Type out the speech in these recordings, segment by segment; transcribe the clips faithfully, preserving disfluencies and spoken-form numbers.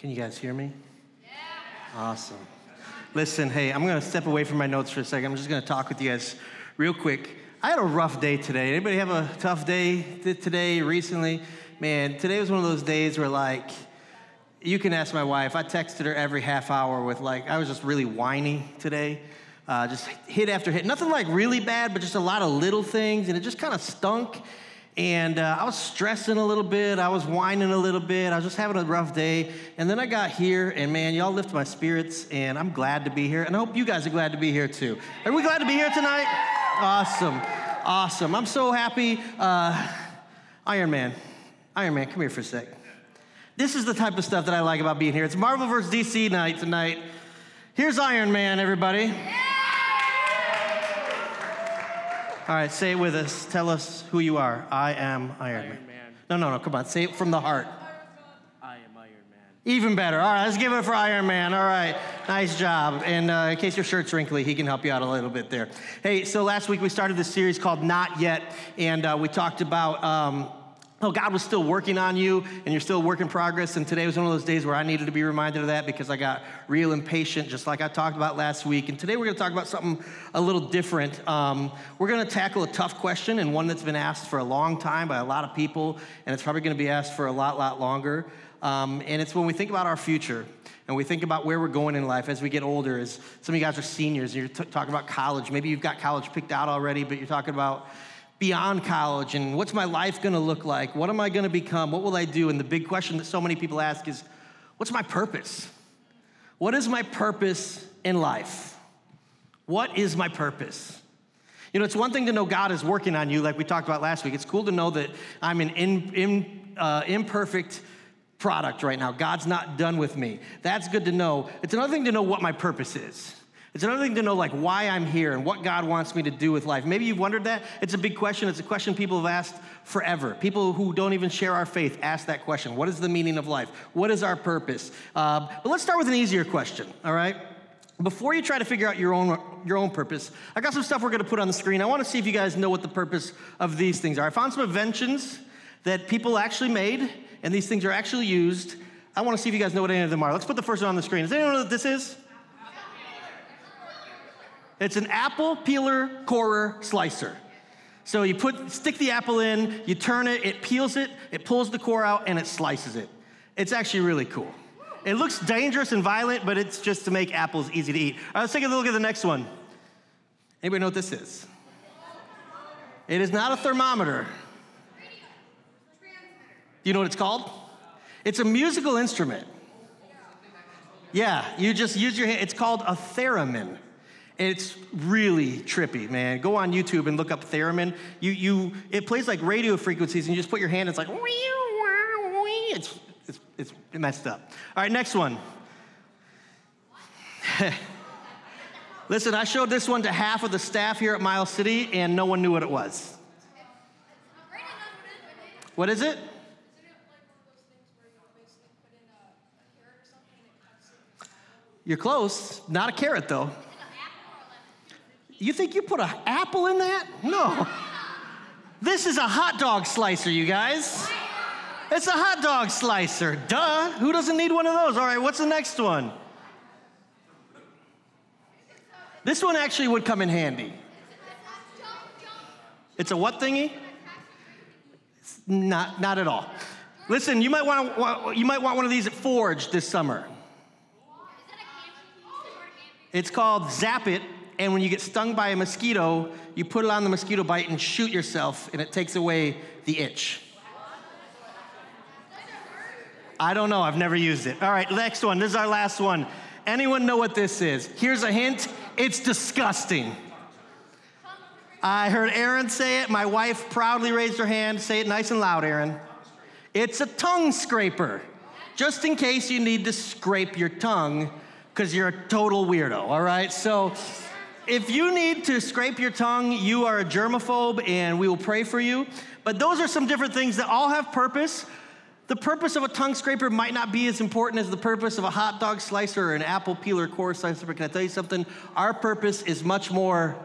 Can you guys hear me? Yeah. Awesome. Listen, hey, I'm going to step away from my notes for a second. I'm just going to talk with you guys real quick. I had a rough day today. Anybody have a tough day today recently? Man, today was one of those days where, like, you can ask my wife. I texted her every half hour with, like, I was just really whiny today. Uh, just hit after hit. Nothing, like, really bad, but just a lot of little things, and it just kind of stunk. And uh, I was stressing a little bit. I was whining a little bit. I was just having a rough day. And then I got here, and man, y'all lift my spirits, and I'm glad to be here. And I hope you guys are glad to be here, too. Are we glad to be here tonight? Awesome. Awesome. I'm so happy. Uh, Iron Man. Iron Man, come here for a sec. This is the type of stuff that I like about being here. It's Marvel versus D C night tonight. Here's Iron Man, everybody. Yeah. All right, say it with us. Tell us who you are. I am Iron, Iron Man. Man. No, no, no, come on. Say it from the heart. I am Iron Man. Even better. All right, let's give it for Iron Man. All right, nice job. And uh, in case your shirt's wrinkly, he can help you out a little bit there. Hey, so last week we started this series called Not Yet, and uh, we talked about um, oh, God was still working on you, and you're still a work in progress, and today was one of those days where I needed to be reminded of that because I got real impatient, just like I talked about last week. And today we're going to talk about something a little different. Um, we're going to tackle a tough question, and one that's been asked for a long time by a lot of people, and it's probably going to be asked for a lot, lot longer. Um, and it's when we think about our future, and we think about where we're going in life as we get older. As some of you guys are seniors, and you're t- talking about college. Maybe you've got college picked out already, but you're talking about beyond college, and what's my life gonna look like? What am I gonna become? What will I do? And the big question that so many people ask is, what's my purpose? What is my purpose in life? What is my purpose? You know, it's one thing to know God is working on you, like we talked about last week. It's cool to know that I'm an in, in, uh, imperfect product right now. God's not done with me. That's good to know. It's another thing to know what my purpose is. It's another thing to know, like, why I'm here and what God wants me to do with life. Maybe you've wondered that. It's a big question. It's a question people have asked forever. People who don't even share our faith ask that question. What is the meaning of life? What is our purpose? Uh, but let's start with an easier question, all right? Before you try to figure out your own your own purpose, I got some stuff we're going to put on the screen. I want to see if you guys know what the purpose of these things are. I found some inventions that people actually made, and these things are actually used. I want to see if you guys know what any of them are. Let's put the first one on the screen. Does anyone know what this is? It's an apple peeler, corer, slicer. So you put, stick the apple in, you turn it, it peels it, it pulls the core out, and it slices it. It's actually really cool. It looks dangerous and violent, but it's just to make apples easy to eat. All right, let's take a look at the next one. Anybody know what this is? It is not a thermometer. Do you know what it's called? It's a musical instrument. Yeah, you just use your hand. It's called a theremin. It's really trippy, man. Go on YouTube and look up theremin. You, you, it plays like radio frequencies, and you just put your hand. It's like, it's, it's, it's messed up. All right, next one. Listen, I showed this one to half of the staff here at Miles City, and no one knew what it was. What is it? You're close. Not a carrot, though. You think you put an apple in that? No. This is a hot dog slicer, you guys. It's a hot dog slicer. Duh. Who doesn't need one of those? All right, what's the next one? This one actually would come in handy. It's a what thingy? It's not, not at all. Listen, you might want you might want one of these at Forge this summer. It's called Zap It. And when you get stung by a mosquito, you put it on the mosquito bite and shoot yourself, and it takes away the itch. I don't know. I've never used it. All right, next one. This is our last one. Anyone know what this is? Here's a hint. It's disgusting. I heard Aaron say it. My wife proudly raised her hand. Say it nice and loud, Aaron. It's a tongue scraper, just in case you need to scrape your tongue because you're a total weirdo, all right? So if you need to scrape your tongue, you are a germaphobe, and we will pray for you. But those are some different things that all have purpose. The purpose of a tongue scraper might not be as important as the purpose of a hot dog slicer or an apple peeler core slicer, but can I tell you something? Our purpose is much more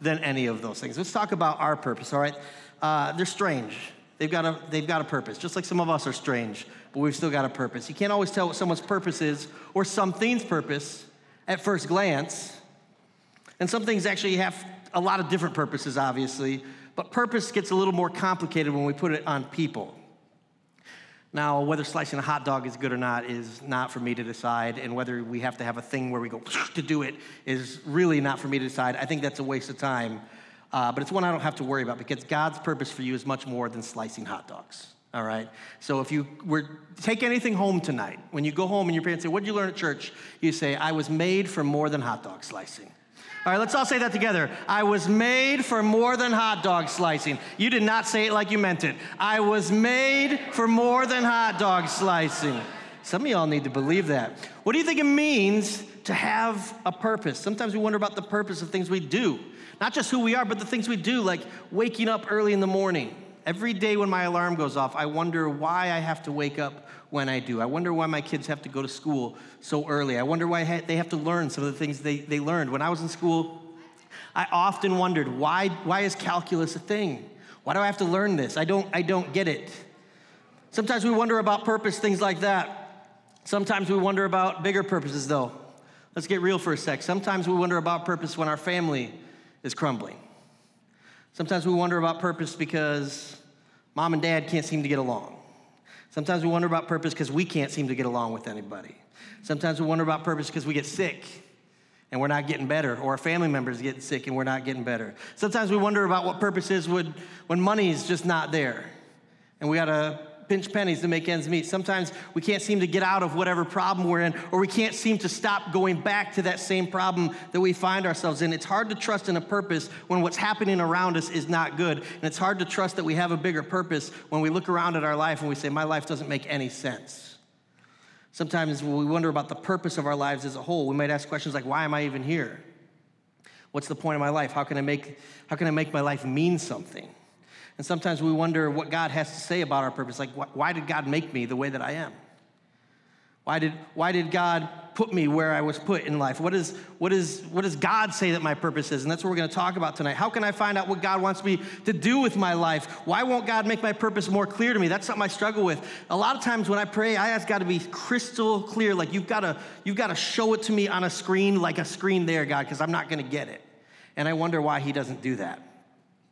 than any of those things. Let's talk about our purpose, all right? Uh, they're strange. They've got a, they've got a purpose, just like some of us are strange. but we've still got a purpose. You can't always tell what someone's purpose is or something's purpose at first glance. And some things actually have a lot of different purposes, obviously, but purpose gets a little more complicated when we put it on people. Now, whether slicing a hot dog is good or not is not for me to decide, and whether we have to have a thing where we go to do it is really not for me to decide. I think that's a waste of time, uh, but it's one I don't have to worry about, because God's purpose for you is much more than slicing hot dogs, all right? So if you were take anything home tonight, when you go home and your parents say, what did you learn at church? You say, I was made for more than hot dog slicing. All right, let's all say that together. I was made for more than hot dog slicing. You did not say it like you meant it. I was made for more than hot dog slicing. Some of y'all need to believe that. What do you think it means to have a purpose? Sometimes we wonder about the purpose of things we do. Not just who we are, but the things we do, like waking up early in the morning. Every day when my alarm goes off, I wonder why I have to wake up when I do. I wonder why my kids have to go to school so early. I wonder why they have to learn some of the things they, they learned. When I was in school, I often wondered, why why is calculus a thing? Why do I have to learn this? I don't I don't get it. Sometimes we wonder about purpose, things like that. Sometimes we wonder about bigger purposes, though. Let's get real for a sec. Sometimes we wonder about purpose when our family is crumbling. Sometimes we wonder about purpose because mom and dad can't seem to get along. Sometimes we wonder about purpose because we can't seem to get along with anybody. Sometimes we wonder about purpose because we get sick and we're not getting better, or our family members get sick and we're not getting better. Sometimes we wonder about what purpose is when, when money's just not there and we gotta pinch pennies to make ends meet. Sometimes we can't seem to get out of whatever problem we're in, or we can't seem to stop going back to that same problem that we find ourselves in. It's hard to trust in a purpose when what's happening around us is not good, and it's hard to trust that we have a bigger purpose when we look around at our life and we say, my life doesn't make any sense. Sometimes we wonder about the purpose of our lives as a whole. We might ask questions like, why am I even here? What's the point of my life? How can I make, how can I make my life mean something? And sometimes we wonder what God has to say about our purpose. Like, wh- why did God make me the way that I am? Why did why did God put me where I was put in life? What is what is what does God say that my purpose is? And that's what we're going to talk about tonight. How can I find out what God wants me to do with my life? Why won't God make my purpose more clear to me? That's something I struggle with. A lot of times when I pray, I ask God to be crystal clear. Like, you've got to you've got to show it to me on a screen, like a screen there, God, because I'm not going to get it. And I wonder why He doesn't do that.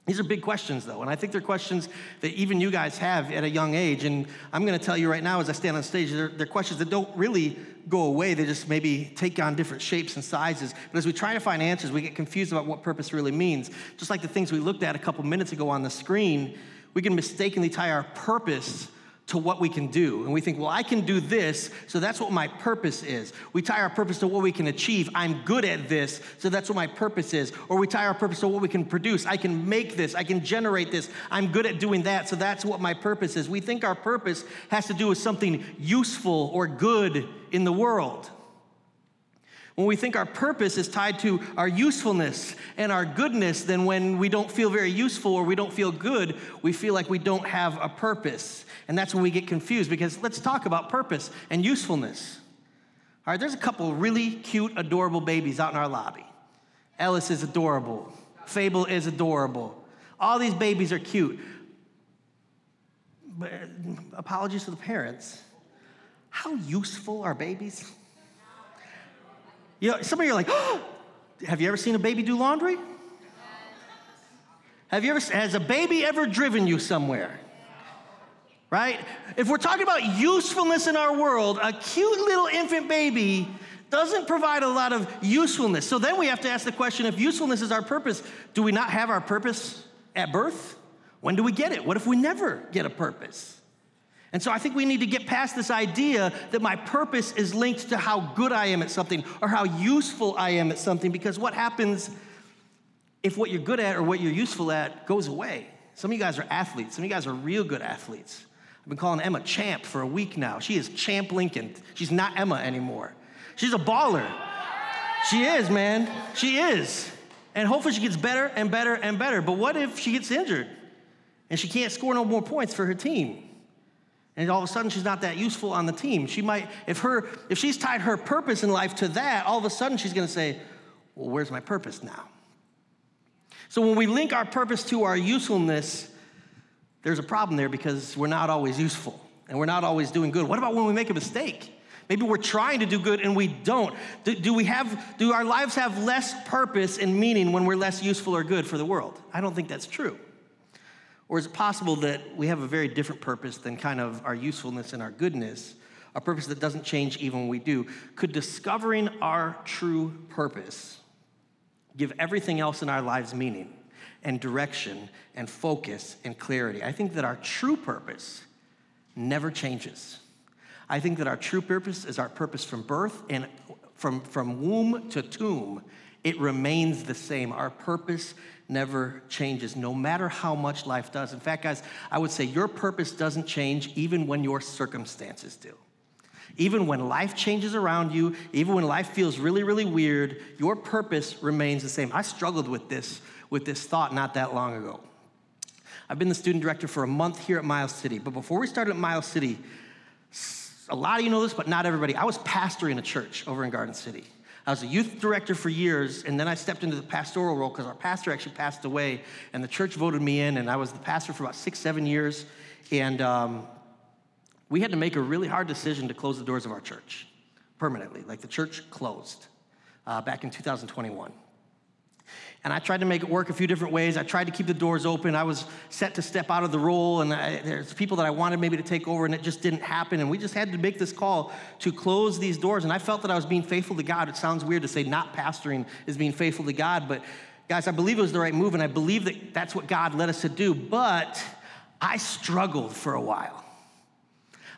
These are big questions, though, and I think they're questions that even you guys have at a young age, and I'm going to tell you right now as I stand on stage, they're, they're questions that don't really go away. They just maybe take on different shapes and sizes, but as we try to find answers, we get confused about what purpose really means. Just like the things we looked at a couple minutes ago on the screen, we can mistakenly tie our purpose to what we can do. And we think, well, I can do this, so that's what my purpose is. We tie our purpose to what we can achieve. I'm good at this, so that's what my purpose is. Or we tie our purpose to what we can produce. I can make this. I can generate this. I'm good at doing that, so that's what my purpose is. We think our purpose has to do with something useful or good in the world. When we think our purpose is tied to our usefulness and our goodness, then when we don't feel very useful or we don't feel good, we feel like we don't have a purpose. And that's when we get confused, because let's talk about purpose and usefulness. All right, there's a couple really cute, adorable babies out in our lobby. Ellis is adorable. Fable is adorable. All these babies are cute. But apologies to the parents. How useful are babies? You know, some of you are like, oh, have you ever seen a baby do laundry? Yeah. Have you ever, has a baby ever driven you somewhere? Yeah. Right? If we're talking about usefulness in our world, a cute little infant baby doesn't provide a lot of usefulness. So then we have to ask the question, if usefulness is our purpose, do we not have our purpose at birth? When do we get it? What if we never get a purpose? And so I think we need to get past this idea that my purpose is linked to how good I am at something or how useful I am at something, because what happens if what you're good at or what you're useful at goes away? Some of you guys are athletes. Some of you guys are real good athletes. I've been calling Emma Champ for a week now. She is Champ Lincoln. She's not Emma anymore. She's a baller. She is, man. She is. And hopefully she gets better and better and better. But what if she gets injured and she can't score no more points for her team? And all of a sudden, she's not that useful on the team. She might, if her, if she's tied her purpose in life to that, all of a sudden she's going to say, well, where's my purpose now? So when we link our purpose to our usefulness, there's a problem there, because we're not always useful. and we're not always doing good. What about when we make a mistake? Maybe we're trying to do good and we don't. Do, do we have, do our lives have less purpose and meaning when we're less useful or good for the world? I don't think that's true. Or is it possible that we have a very different purpose than kind of our usefulness and our goodness, a purpose that doesn't change even when we do? Could discovering our true purpose give everything else in our lives meaning and direction and focus and clarity? I think that our true purpose never changes. I think that our true purpose is our purpose from birth and from, from womb to tomb. It remains the same. Our purpose never changes, no matter how much life does. In fact, guys, I would say your purpose doesn't change even when your circumstances do. Even when life changes around you, even when life feels really, really weird, your purpose remains the same. I struggled with this, with this thought not that long ago. I've been the student director for a month here at Miles City, but before we started at Miles City, a lot of you know this, but not everybody, I was pastoring a church over in Garden City. I was a youth director for years, and then I stepped into the pastoral role because our pastor actually passed away, and the church voted me in, and I was the pastor for about six, seven years, and um, we had to make a really hard decision to close the doors of our church permanently. Like, the church closed uh, back in two thousand twenty-one. And I tried to make it work a few different ways. I tried to keep the doors open. I was set to step out of the role, and I, there's people that I wanted maybe to take over, and it just didn't happen. And we just had to make this call to close these doors. And I felt that I was being faithful to God. It sounds weird to say not pastoring is being faithful to God, but guys, I believe it was the right move, and I believe that that's what God led us to do. But I struggled for a while.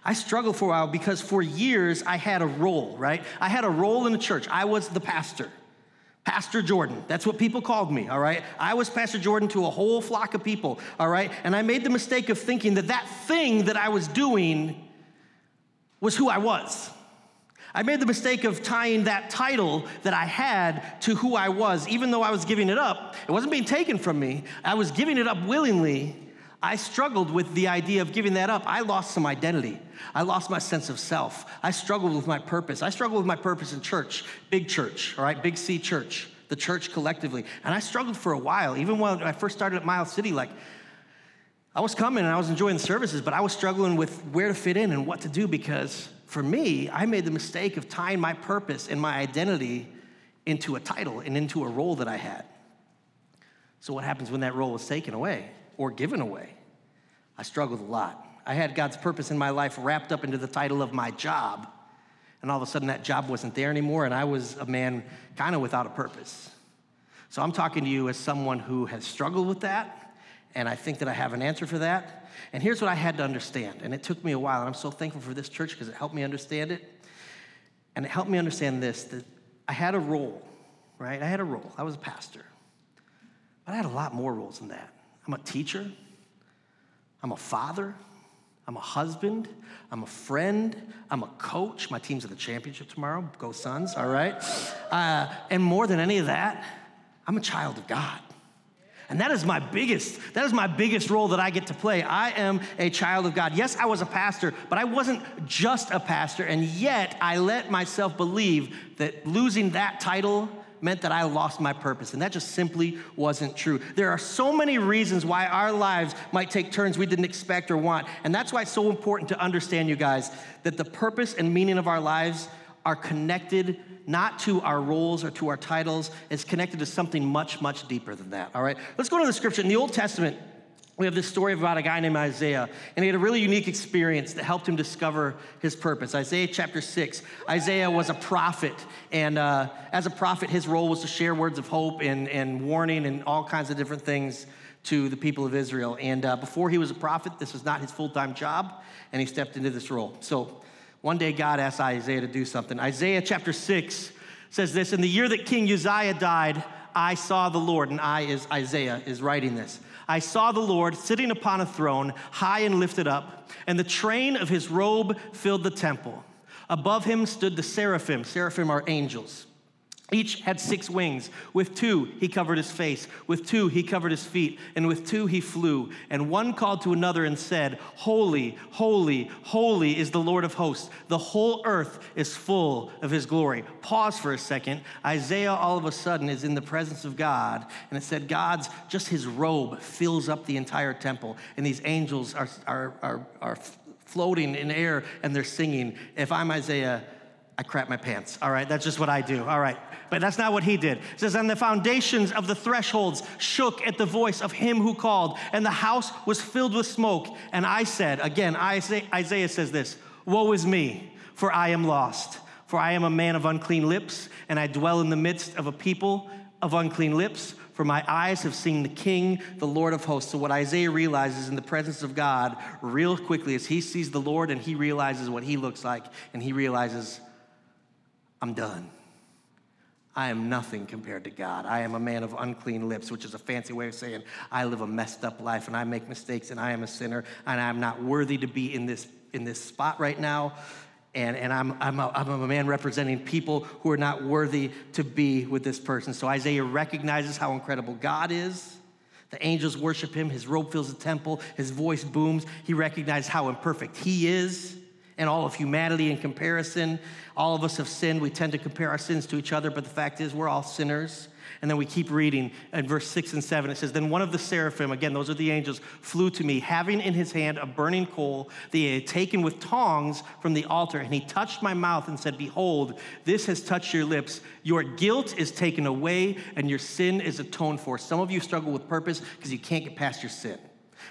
I struggled for a while because for years I had a role, right? I had a role in the church. I was the pastor. Pastor Jordan, that's what people called me, all right? I was Pastor Jordan to a whole flock of people, all right? And I made the mistake of thinking that that thing that I was doing was who I was. I made the mistake of tying that title that I had to who I was. Even though I was giving it up, it wasn't being taken from me. I was giving it up willingly. I struggled with the idea of giving that up. I lost some identity. I lost my sense of self. I struggled with my purpose. I struggled with my purpose in church, big church, all right, big C church, the church collectively. And I struggled for a while, even when I first started at Miles City. Like, I was coming and I was enjoying the services, but I was struggling with where to fit in and what to do, because for me, I made the mistake of tying my purpose and my identity into a title and into a role that I had. So what happens when that role was taken away? Or given away? I struggled a lot. I had God's purpose in my life wrapped up into the title of my job, and all of a sudden that job wasn't there anymore, and I was a man kind of without a purpose. So I'm talking to you as someone who has struggled with that, and I think that I have an answer for that. And here's what I had to understand, and it took me a while, and I'm so thankful for this church because it helped me understand it. And it helped me understand this, that I had a role, right? I had a role. I was a pastor. But I had a lot more roles than that. I'm a teacher, I'm a father, I'm a husband, I'm a friend, I'm a coach. My team's at the championship tomorrow, go Suns, all right? Uh, and more than any of that, I'm a child of God. And that is my biggest, that is my biggest role that I get to play. I am a child of God. Yes, I was a pastor, but I wasn't just a pastor, and yet I let myself believe that losing that title meant that I lost my purpose, and that just simply wasn't true. There are so many reasons why our lives might take turns we didn't expect or want, and that's why it's so important to understand, you guys, that the purpose and meaning of our lives are connected not to our roles or to our titles. It's connected to something much, much deeper than that, all right? Let's go to the scripture. In the Old Testament, we have this story about a guy named Isaiah, and he had a really unique experience that helped him discover his purpose. Isaiah chapter six. Isaiah was a prophet, and uh, as a prophet, his role was to share words of hope and, and warning and all kinds of different things to the people of Israel. And uh, before he was a prophet, this was not his full-time job, and he stepped into this role. So one day, God asked Isaiah to do something. Isaiah chapter six says this, "In the year that King Uzziah died, I saw the Lord," and I is Isaiah is writing this. "I saw the Lord sitting upon a throne, high and lifted up, and the train of his robe filled the temple. Above him stood the seraphim." Seraphim are angels. "Each had six wings. With two, he covered his face. With two, he covered his feet. And with two, he flew. And one called to another and said, 'Holy, holy, holy is the Lord of hosts. The whole earth is full of his glory.'" Pause for a second. Isaiah all of a sudden is in the presence of God. And it said God's, just his robe fills up the entire temple. And these angels are, are, are, are floating in air, and they're singing. If I'm Isaiah, I crap my pants. All right, that's just what I do. All right, but that's not what he did. It says, and the foundations of the thresholds shook at the voice of him who called, and the house was filled with smoke. And I said, again, Isaiah says this, woe is me, for I am lost, for I am a man of unclean lips, and I dwell in the midst of a people of unclean lips, for my eyes have seen the King, the Lord of hosts. So what Isaiah realizes in the presence of God real quickly is he sees the Lord and he realizes what he looks like, and he realizes, I'm done. I am nothing compared to God. I am a man of unclean lips, which is a fancy way of saying I live a messed up life and I make mistakes and I am a sinner and I'm not worthy to be in this in this spot right now. And, and I'm, I'm, a, I'm a man representing people who are not worthy to be with this person. So Isaiah recognizes how incredible God is. The angels worship him. His robe fills the temple. His voice booms. He recognizes how imperfect he is and all of humanity in comparison. All of us have sinned. We tend to compare our sins to each other, but the fact is we're all sinners. And then we keep reading in verse six and seven. It says, then one of the seraphim, again, those are the angels, flew to me, having in his hand a burning coal that he had taken with tongs from the altar. And he touched my mouth and said, behold, this has touched your lips. Your guilt is taken away and your sin is atoned for. Some of you struggle with purpose because you can't get past your sin.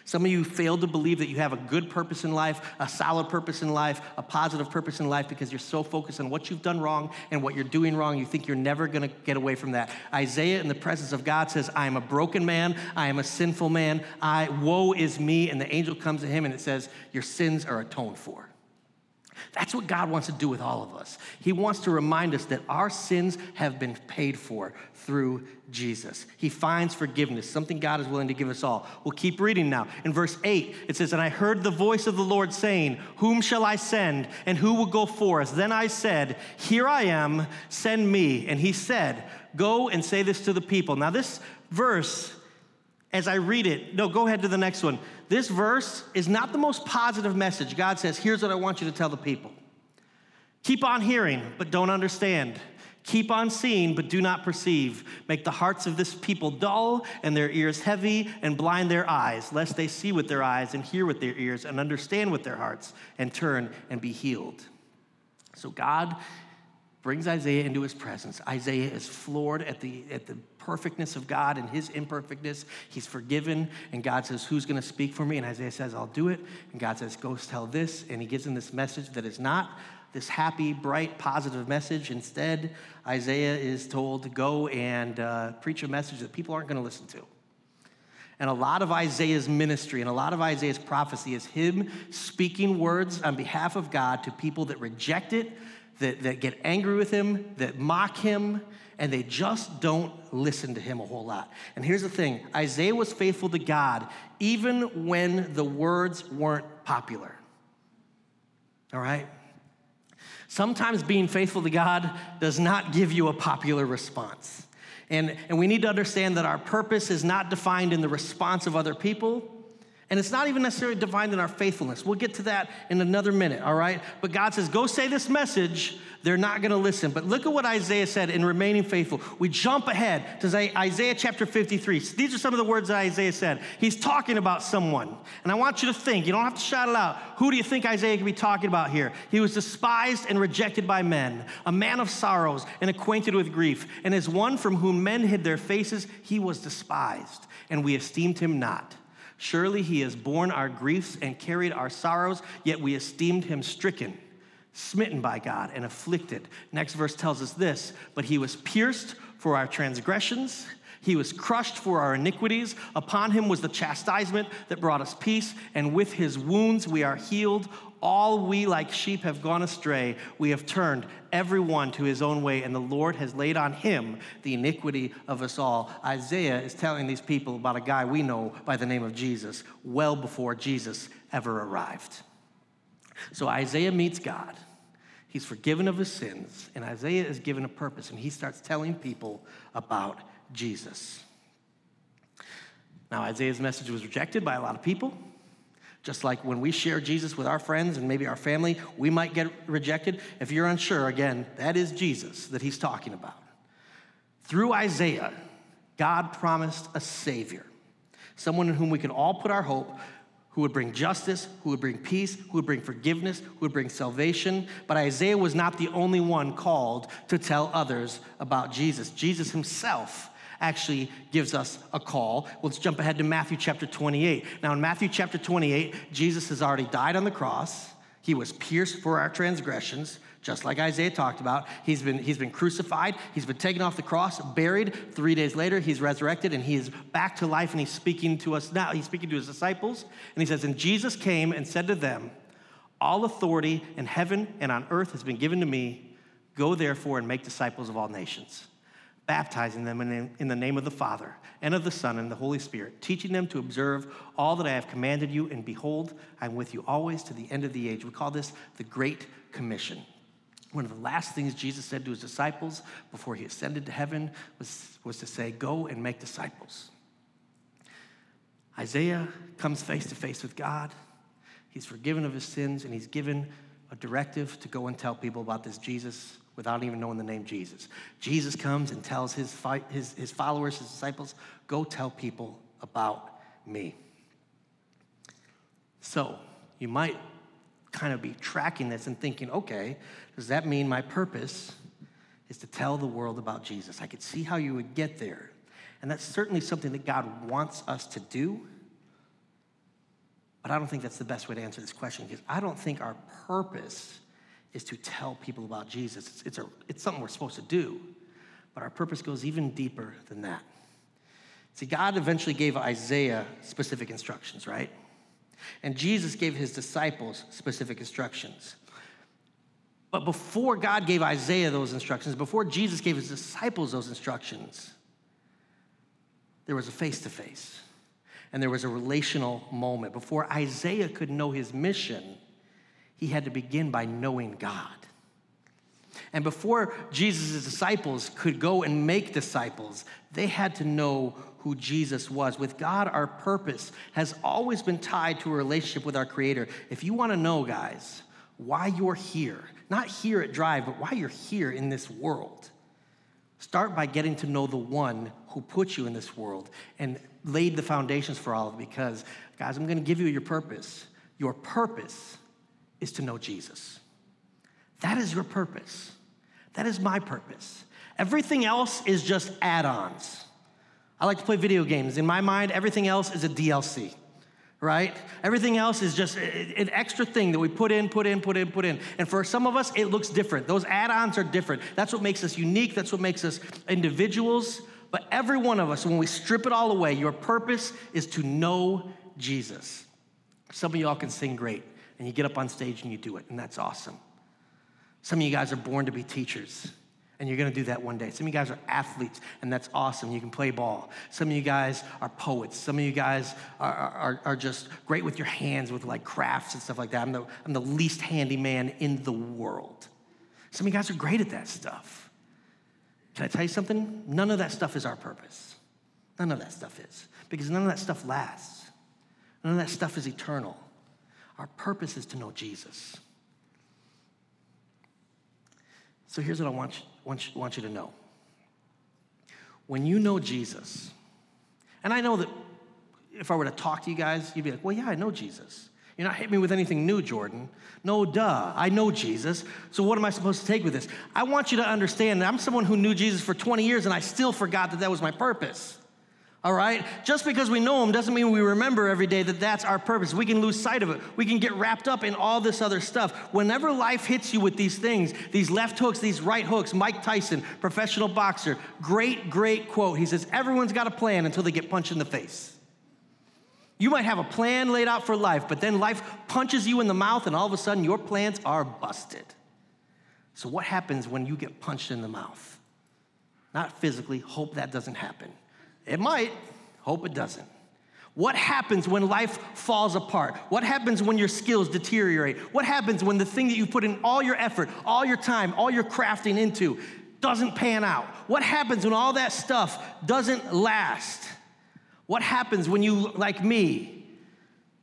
Some of you fail to believe that you have a good purpose in life, a solid purpose in life, a positive purpose in life because you're so focused on what you've done wrong and what you're doing wrong, you think you're never going to get away from that. Isaiah, in the presence of God, says, I am a broken man. I am a sinful man. I, woe is me. And the angel comes to him and it says, your sins are atoned for. That's what God wants to do with all of us. He wants to remind us that our sins have been paid for through Jesus. He finds forgiveness, something God is willing to give us all. We'll keep reading now. In verse eight, it says, and I heard the voice of the Lord saying, whom shall I send, and who will go for us? Then I said, here I am, send me. And he said, go and say this to the people. Now this verse, as I read it, no, go ahead to the next one. This verse is not the most positive message. God says, here's what I want you to tell the people. Keep on hearing, but don't understand. Keep on seeing, but do not perceive. Make the hearts of this people dull and their ears heavy and blind their eyes, lest they see with their eyes and hear with their ears and understand with their hearts and turn and be healed. So God brings Isaiah into his presence. Isaiah is floored at the at the perfectness of God and his imperfectness. He's forgiven, and God says, who's going to speak for me? And Isaiah says, I'll do it. And God says, go tell this. And he gives him this message that is not this happy, bright, positive message. Instead, Isaiah is told to go and uh, preach a message that people aren't going to listen to. And a lot of Isaiah's ministry and a lot of Isaiah's prophecy is him speaking words on behalf of God to people that reject it, That, that get angry with him, that mock him, and they just don't listen to him a whole lot. And here's the thing. Isaiah was faithful to God even when the words weren't popular. All right? Sometimes being faithful to God does not give you a popular response. And, and we need to understand that our purpose is not defined in the response of other people. And it's not even necessarily defined in our faithfulness. We'll get to that in another minute, all right? But God says, go say this message. They're not going to listen. But look at what Isaiah said in remaining faithful. We jump ahead to Isaiah chapter fifty-three. These are some of the words that Isaiah said. He's talking about someone. And I want you to think. You don't have to shout it out. Who do you think Isaiah could be talking about here? He was despised and rejected by men, a man of sorrows and acquainted with grief. And as one from whom men hid their faces, he was despised, and we esteemed him not. Surely he has borne our griefs and carried our sorrows, yet we esteemed him stricken, smitten by God, and afflicted. Next verse tells us this, but he was pierced for our transgressions, he was crushed for our iniquities. Upon him was the chastisement that brought us peace, and with his wounds we are healed. All we like sheep have gone astray. We have turned everyone to his own way, and the Lord has laid on him the iniquity of us all. Isaiah is telling these people about a guy we know by the name of Jesus, well before Jesus ever arrived. So Isaiah meets God. He's forgiven of his sins, and Isaiah is given a purpose, and he starts telling people about Jesus. Now, Isaiah's message was rejected by a lot of people. Just like when we share Jesus with our friends and maybe our family, we might get rejected. If you're unsure, again, that is Jesus that he's talking about. Through Isaiah, God promised a Savior, someone in whom we can all put our hope, who would bring justice, who would bring peace, who would bring forgiveness, who would bring salvation. But Isaiah was not the only one called to tell others about Jesus. Jesus himself actually gives us a call. Let's jump ahead to Matthew chapter twenty-eight. Now in Matthew chapter twenty-eight, Jesus has already died on the cross. He was pierced for our transgressions, just like Isaiah talked about. He's been, he's been crucified. He's been taken off the cross, buried. Three days later, he's resurrected, and he is back to life, and he's speaking to us now. He's speaking to his disciples, and he says, "And Jesus came and said to them, 'All authority in heaven and on earth has been given to me. Go therefore and make disciples of all nations, baptizing them in the name of the Father and of the Son and the Holy Spirit, teaching them to observe all that I have commanded you, and behold, I'm with you always to the end of the age.'" We call this the Great Commission. One of the last things Jesus said to his disciples before he ascended to heaven was, was to say, "Go and make disciples." Isaiah comes face to face with God. He's forgiven of his sins, and he's given a directive to go and tell people about this Jesus without even knowing the name Jesus. Jesus comes and tells his, his, his followers, his disciples, "Go tell people about me." So you might kind of be tracking this and thinking, okay, does that mean my purpose is to tell the world about Jesus? I could see how you would get there. And that's certainly something that God wants us to do. But I don't think that's the best way to answer this question, because I don't think our purpose is to tell people about Jesus. It's, it's, a, it's something we're supposed to do, but our purpose goes even deeper than that. See, God eventually gave Isaiah specific instructions, right? And Jesus gave his disciples specific instructions. But before God gave Isaiah those instructions, before Jesus gave his disciples those instructions, there was a face-to-face, and there was a relational moment. Before Isaiah could know his mission, he had to begin by knowing God. And before Jesus' disciples could go and make disciples, they had to know who Jesus was. With God, our purpose has always been tied to a relationship with our Creator. If you want to know, guys, why you're here, not here at Drive, but why you're here in this world, start by getting to know the one who put you in this world and laid the foundations for all of it. Because, guys, I'm going to give you your purpose. Your purpose is to know Jesus. That is your purpose. That is my purpose. Everything else is just add-ons. I like to play video games. In my mind, everything else is a D L C, right? Everything else is just an extra thing that we put in, put in, put in, put in. And for some of us, it looks different. Those add-ons are different. That's what makes us unique. That's what makes us individuals. But every one of us, when we strip it all away, your purpose is to know Jesus. Some of y'all can sing great, and you get up on stage and you do it, and that's awesome. Some of you guys are born to be teachers, and you're gonna do that one day. Some of you guys are athletes, and that's awesome. You can play ball. Some of you guys are poets. Some of you guys are, are, are just great with your hands, with like crafts and stuff like that. I'm the, I'm the least handy man in the world. Some of you guys are great at that stuff. Can I tell you something? None of that stuff is our purpose. None of that stuff is, because none of that stuff lasts. None of that stuff is eternal. Our purpose is to know Jesus. So here's what I want you, want you, want you to know. When you know Jesus, and I know that if I were to talk to you guys, you'd be like, "Well, yeah, I know Jesus. You're not hitting me with anything new, Jordan." No, duh, I know Jesus. So what am I supposed to take with this? I want you to understand that I'm someone who knew Jesus for twenty years, and I still forgot that that was my purpose. All right? Just because we know him doesn't mean we remember every day that that's our purpose. We can lose sight of it. We can get wrapped up in all this other stuff. Whenever life hits you with these things, these left hooks, these right hooks, Mike Tyson, professional boxer, great, great quote. He says, "Everyone's got a plan until they get punched in the face." You might have a plan laid out for life, but then life punches you in the mouth, and all of a sudden your plans are busted. So what happens when you get punched in the mouth? Not physically. Hope that doesn't happen. It might. Hope it doesn't. What happens when life falls apart? What happens when your skills deteriorate? What happens when the thing that you put in all your effort, all your time, all your crafting into doesn't pan out? What happens when all that stuff doesn't last? What happens when you, like me,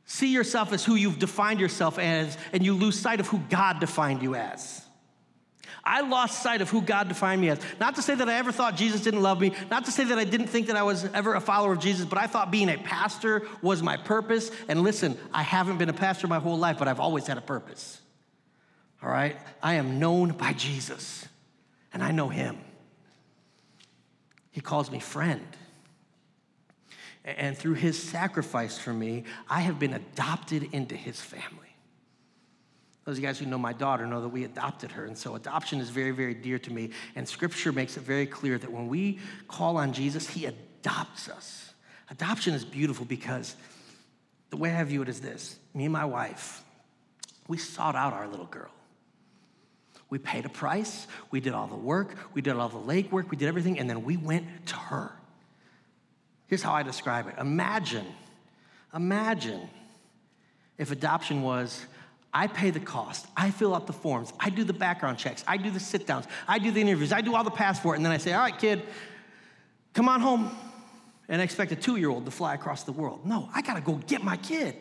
see yourself as who you've defined yourself as, and you lose sight of who God defined you as? I lost sight of who God defined me as. Not to say that I ever thought Jesus didn't love me, not to say that I didn't think that I was ever a follower of Jesus, but I thought being a pastor was my purpose. And listen, I haven't been a pastor my whole life, but I've always had a purpose. All right? I am known by Jesus, and I know him. He calls me friend. And through his sacrifice for me, I have been adopted into his family. Those of you guys who know my daughter know that we adopted her. And so adoption is very, very dear to me. And Scripture makes it very clear that when we call on Jesus, he adopts us. Adoption is beautiful because the way I view it is this. Me and my wife, we sought out our little girl. We paid a price. We did all the work. We did all the legwork. We did everything. And then we went to her. Here's how I describe it. Imagine, imagine if adoption was, I pay the cost, I fill out the forms, I do the background checks, I do the sit-downs, I do the interviews, I do all the passport, and then I say, all right, kid, come on home, and I expect a two-year-old to fly across the world. No, I gotta go get my kid.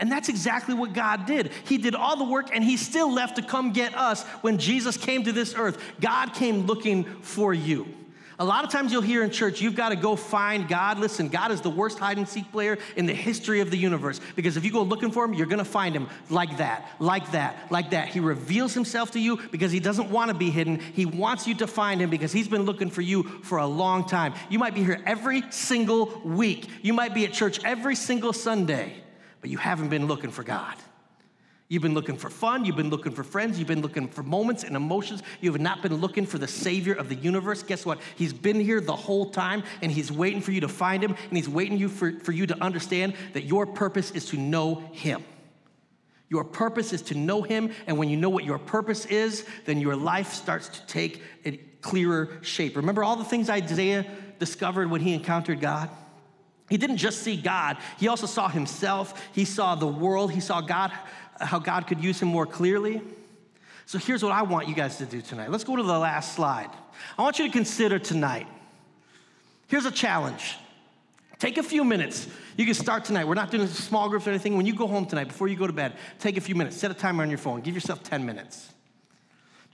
And that's exactly what God did. He did all the work, and he still left to come get us when Jesus came to this earth. God came looking for you. A lot of times you'll hear in church, you've got to go find God. Listen, God is the worst hide-and-seek player in the history of the universe, because if you go looking for him, you're going to find him like that, like that, like that. He reveals himself to you because he doesn't want to be hidden. He wants you to find him because he's been looking for you for a long time. You might be here every single week. You might be at church every single Sunday, but you haven't been looking for God. You've been looking for fun, you've been looking for friends, you've been looking for moments and emotions, you have not been looking for the Savior of the universe. Guess what? He's been here the whole time, and he's waiting for you to find him, and he's waiting you for, for you to understand that your purpose is to know him. Your purpose is to know him, and when you know what your purpose is, then your life starts to take a clearer shape. Remember all the things Isaiah discovered when he encountered God? He didn't just see God, he also saw himself, he saw the world, he saw God, how God could use him more clearly. So here's what I want you guys to do tonight. Let's go to the last slide. I want you to consider tonight. Here's a challenge. Take a few minutes. You can start tonight. We're not doing small groups or anything. When you go home tonight, before you go to bed, take a few minutes. Set a timer on your phone. Give yourself ten minutes.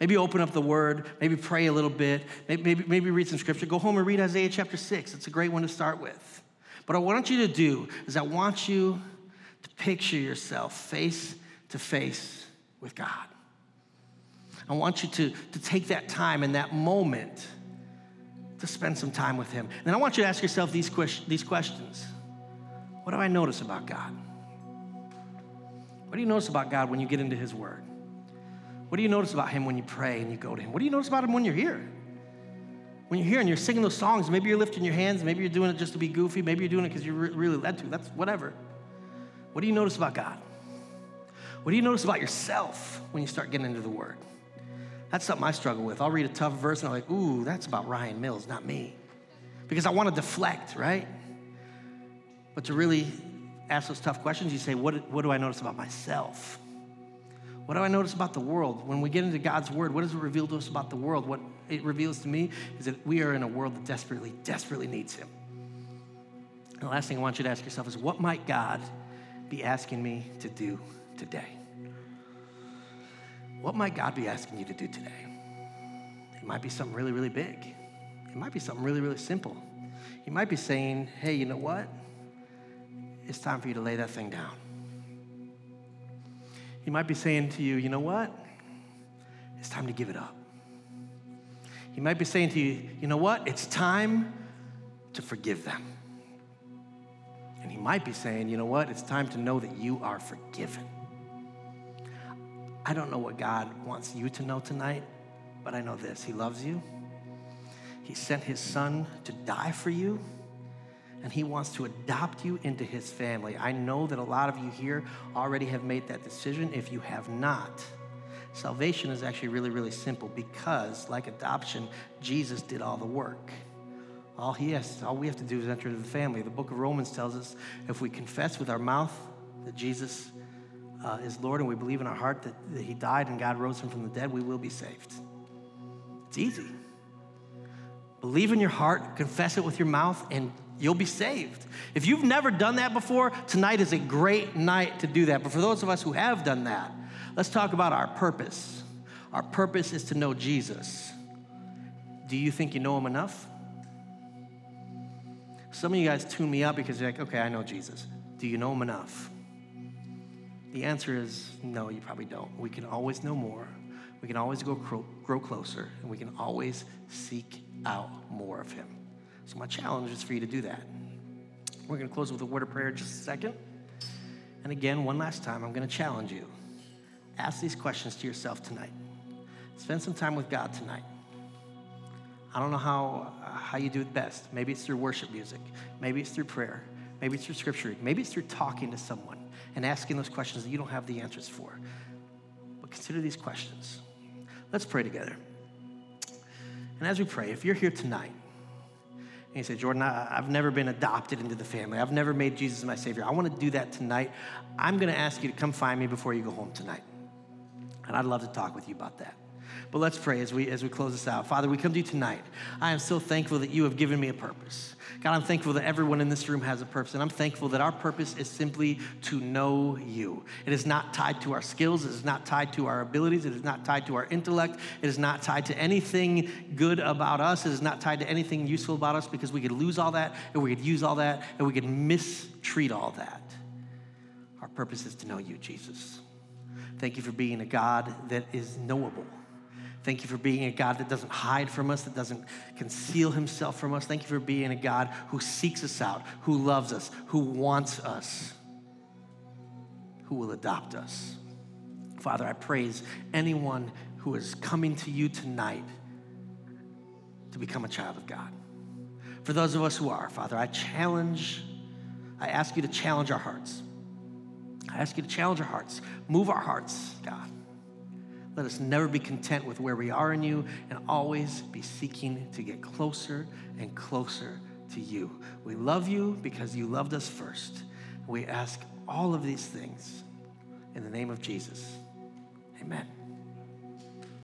Maybe open up the Word. Maybe pray a little bit. Maybe, maybe, maybe read some Scripture. Go home and read Isaiah chapter six. It's a great one to start with. But what I want you to do is I want you to picture yourself face to face with God. I want you to, to take that time and that moment to spend some time with him. And then I want you to ask yourself these, que- these questions. What do I notice about God? What do you notice about God when you get into his word? What do you notice about him when you pray and you go to him? What do you notice about him when you're here? When you're here and you're singing those songs, maybe you're lifting your hands, maybe you're doing it just to be goofy, maybe you're doing it because you're re- really led to. That's whatever. What do you notice about God? What do you notice about yourself when you start getting into the Word? That's something I struggle with. I'll read a tough verse and I'm like, ooh, that's about Ryan Mills, not me. Because I want to deflect, right? But to really ask those tough questions, you say, what, what do I notice about myself? What do I notice about the world? When we get into God's Word, what does it reveal to us about the world? What it reveals to me is that we are in a world that desperately, desperately needs him. And the last thing I want you to ask yourself is, what might God be asking me to do today? What might God be asking you to do today? It might be something really, really big. It might be something really, really simple. He might be saying, hey, you know what? It's time for you to lay that thing down. He might be saying to you, you know what? It's time to give it up. He might be saying to you, you know what? It's time to forgive them. And he might be saying, you know what? It's time to know that you are forgiven. I don't know what God wants you to know tonight, but I know this. He loves you. He sent his son to die for you, and he wants to adopt you into his family. I know that a lot of you here already have made that decision. If you have not, salvation is actually really, really simple because, like adoption, Jesus did all the work. All he has, all we have to do is enter into the family. The book of Romans tells us if we confess with our mouth that Jesus uh, is Lord and we believe in our heart that, that he died and God rose him from the dead, we will be saved. It's easy. Believe in your heart, confess it with your mouth, and you'll be saved. If you've never done that before, tonight is a great night to do that. But for those of us who have done that, let's talk about our purpose. Our purpose is to know Jesus. Do you think you know him enough? Some of you guys tune me up because you're like, okay, I know Jesus. Do you know him enough? The answer is no, you probably don't. We can always know more. We can always go grow, grow closer, and we can always seek out more of him. So my challenge is for you to do that. We're going to close with a word of prayer in just a second. And again, one last time, I'm going to challenge you. Ask these questions to yourself tonight. Spend some time with God tonight. I don't know how how you do it best. Maybe it's through worship music. Maybe it's through prayer. Maybe it's through scripture. Maybe it's through talking to someone and asking those questions that you don't have the answers for. But consider these questions. Let's pray together. And as we pray, if you're here tonight, and you say, Jordan, I, I've never been adopted into the family. I've never made Jesus my Savior. I want to do that tonight. I'm going to ask you to come find me before you go home tonight. And I'd love to talk with you about that. But let's pray as we as we close this out. Father, we come to you tonight. I am so thankful that you have given me a purpose. God, I'm thankful that everyone in this room has a purpose, and I'm thankful that our purpose is simply to know you. It is not tied to our skills. It is not tied to our abilities. It is not tied to our intellect. It is not tied to anything good about us. It is not tied to anything useful about us, because we could lose all that, and we could use all that, and we could mistreat all that. Our purpose is to know you, Jesus. Thank you for being a God that is knowable. Thank you for being a God that doesn't hide from us, that doesn't conceal himself from us. Thank you for being a God who seeks us out, who loves us, who wants us, who will adopt us. Father, I praise anyone who is coming to you tonight to become a child of God. For those of us who are, Father, I challenge, I ask you to challenge our hearts. I ask you to challenge our hearts. Move our hearts, God. Let us never be content with where we are in you, and always be seeking to get closer and closer to you. We love you because you loved us first. We ask all of these things in the name of Jesus. Amen.